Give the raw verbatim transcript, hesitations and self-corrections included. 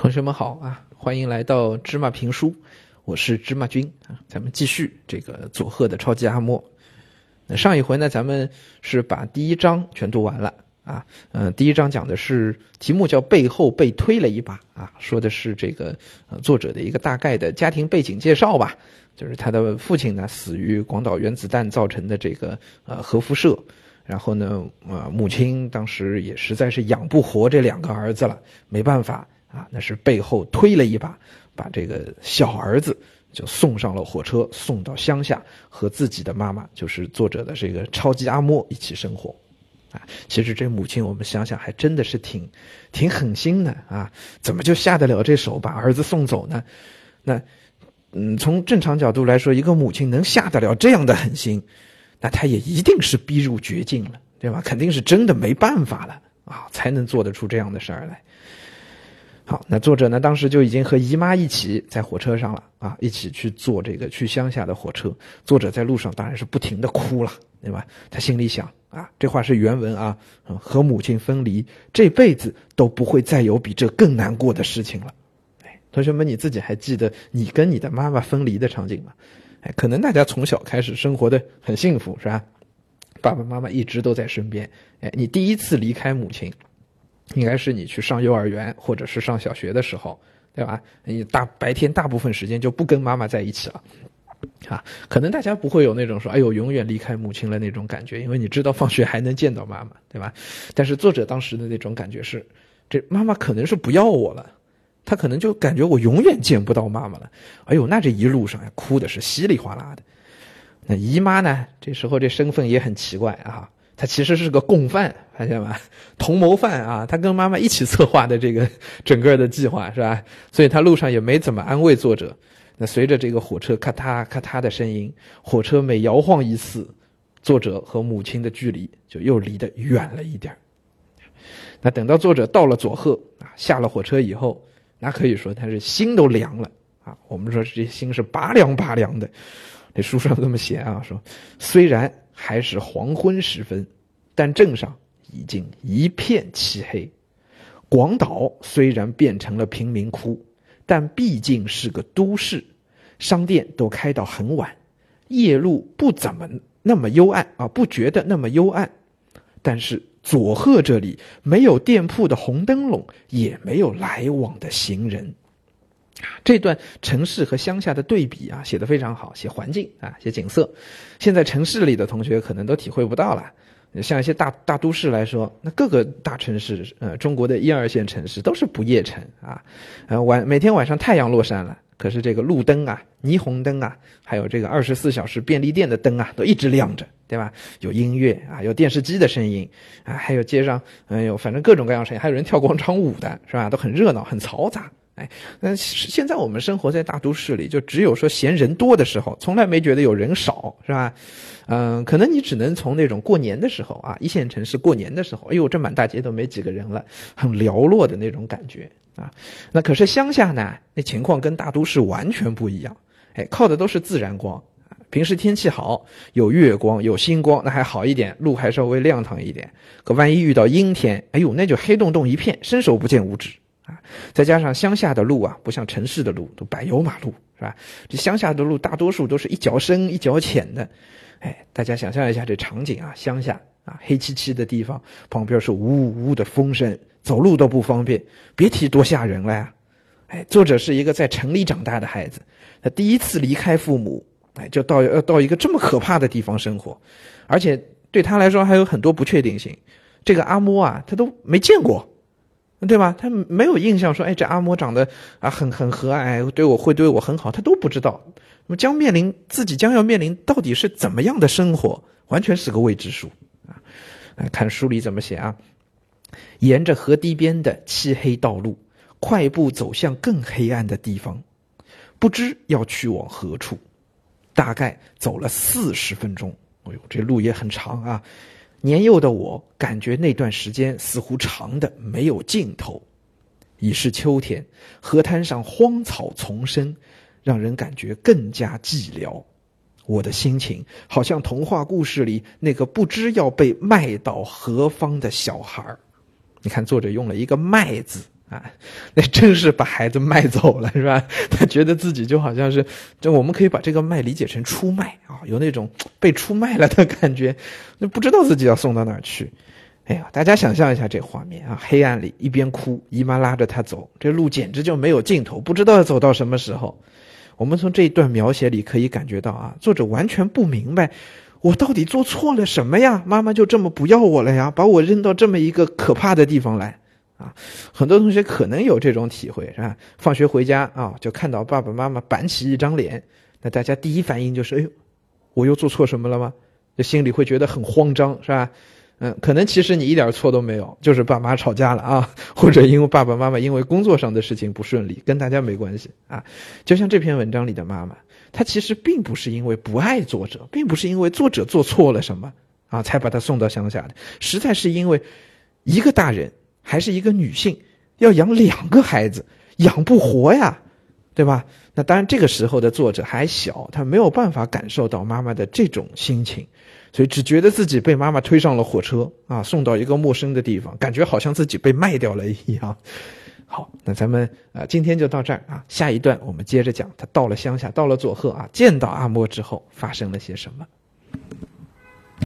同学们好啊，欢迎来到芝麻评书，我是芝麻君啊。咱们继续这个佐贺的超级阿嬷。那上一回呢，咱们是把第一章全读完了啊。嗯、呃，第一章讲的是题目叫背后被推了一把啊，说的是这个、呃、作者的一个大概的家庭背景介绍吧，就是他的父亲呢死于广岛原子弹造成的这个呃核辐射。然后呢，呃，母亲当时也实在是养不活这两个儿子了，没办法。啊，那是背后推了一把，把这个小儿子就送上了火车，送到乡下和自己的妈妈，就是作者的这个超级阿嬷一起生活。啊，其实这母亲我们想想还真的是挺挺狠心的啊，怎么就下得了这手把儿子送走呢？那嗯，从正常角度来说，一个母亲能下得了这样的狠心，那她也一定是逼入绝境了，对吧？肯定是真的没办法了啊，才能做得出这样的事儿来。好，那作者呢，当时就已经和姨妈一起在火车上了啊，一起去坐这个去乡下的火车。作者在路上当然是不停的哭了，对吧？他心里想啊，这话是原文啊、嗯，和母亲分离，这辈子都不会再有比这更难过的事情了。哎，同学们，你自己还记得你跟你的妈妈分离的场景吗？哎，可能大家从小开始生活的很幸福，是吧？爸爸妈妈一直都在身边。哎，你第一次离开母亲，应该是你去上幼儿园或者是上小学的时候，对吧？你大白天大部分时间就不跟妈妈在一起了，啊，可能大家不会有那种说哎呦永远离开母亲了那种感觉，因为你知道放学还能见到妈妈，对吧？但是作者当时的那种感觉是，这妈妈可能是不要我了，她可能就感觉我永远见不到妈妈了。哎呦，那这一路上哭的是稀里哗啦的。那姨妈呢，这时候这身份也很奇怪啊。他其实是个共犯，发现吧？同谋犯啊！他跟妈妈一起策划的这个整个的计划，是吧？所以他路上也没怎么安慰作者。那随着这个火车咔嗒咔嗒的声音，火车每摇晃一次，作者和母亲的距离就又离得远了一点。那等到作者到了佐贺啊，下了火车以后，那可以说他是心都凉了啊！我们说这心是拔凉拔凉的。这书上这么写啊，说虽然还是黄昏时分，但镇上已经一片漆黑。广岛虽然变成了贫民窟，但毕竟是个都市，商店都开到很晚，夜路不怎么那么幽暗啊，不觉得那么幽暗。但是佐贺这里没有店铺的红灯笼，也没有来往的行人。这段城市和乡下的对比啊，写得非常好，写环境啊，写景色。现在城市里的同学可能都体会不到了。像一些大大都市来说，那各个大城市，呃，中国的一二线城市都是不夜城啊，呃，晚每天晚上太阳落山了，可是这个路灯啊、霓虹灯啊，还有这个二十四小时便利店的灯啊，都一直亮着，对吧？有音乐啊，有电视机的声音啊，还有街上，嗯，有反正各种各样的声音，还有人跳广场舞的，是吧？都很热闹，很嘈杂。哎，那现在我们生活在大都市里，就只有说嫌人多的时候，从来没觉得有人少，是吧？嗯、呃，可能你只能从那种过年的时候啊，一线城市过年的时候，哎呦，这满大街都没几个人了，很寥落的那种感觉啊。那可是乡下呢，那情况跟大都市完全不一样。哎，靠的都是自然光，平时天气好，有月光，有星光，那还好一点，路还稍微亮堂一点。可万一遇到阴天，哎呦，那就黑洞洞一片，伸手不见五指。再加上乡下的路啊，不像城市的路都柏油马路，是吧？这乡下的路大多数都是一脚深一脚浅的。哎，大家想象一下这场景啊，乡下啊，黑漆漆的地方，旁边是呜呜的风声，走路都不方便，别提多吓人了呀。哎，作者是一个在城里长大的孩子，他第一次离开父母，哎，就到要到一个这么可怕的地方生活，而且对他来说还有很多不确定性。这个阿嬷啊，他都没见过。对吧？他没有印象说，哎，这阿嬷长得啊很很和蔼，对我会对我很好，他都不知道。那么将面临自己将要面临到底是怎么样的生活，完全是个未知数啊！看书里怎么写啊？沿着河堤边的漆黑道路，快步走向更黑暗的地方，不知要去往何处。大概走了四十分钟，哎呦，这路也很长啊。年幼的我感觉那段时间似乎长的没有尽头。已是秋天，河滩上荒草丛生，让人感觉更加寂寥。我的心情好像童话故事里那个不知要被卖到何方的小孩。你看作者用了一个卖字啊，那真是把孩子卖走了，是吧？他觉得自己就好像是，就我们可以把这个卖理解成出卖啊，有那种被出卖了的感觉，就不知道自己要送到哪儿去。哎呀，大家想象一下这画面啊，黑暗里一边哭，姨妈拉着他走，这路简直就没有尽头，不知道要走到什么时候。我们从这一段描写里可以感觉到啊，作者完全不明白我到底做错了什么呀？妈妈就这么不要我了呀？把我扔到这么一个可怕的地方来。啊，很多同学可能有这种体会，是吧？放学回家啊，就看到爸爸妈妈板起一张脸，那大家第一反应就是，哎呦，我又做错什么了吗？就心里会觉得很慌张，是吧？嗯，可能其实你一点错都没有，就是爸妈吵架了啊，或者因为爸爸妈妈因为工作上的事情不顺利，跟大家没关系啊。就像这篇文章里的妈妈，她其实并不是因为不爱作者，并不是因为作者做错了什么啊，才把她送到乡下的，实在是因为一个大人还是一个女性要养两个孩子，养不活呀，对吧？那当然这个时候的作者还小，他没有办法感受到妈妈的这种心情，所以只觉得自己被妈妈推上了火车啊，送到一个陌生的地方，感觉好像自己被卖掉了一样。好，那咱们啊、呃、今天就到这儿啊，下一段我们接着讲他到了乡下，到了佐贺啊，见到阿莫之后发生了些什么。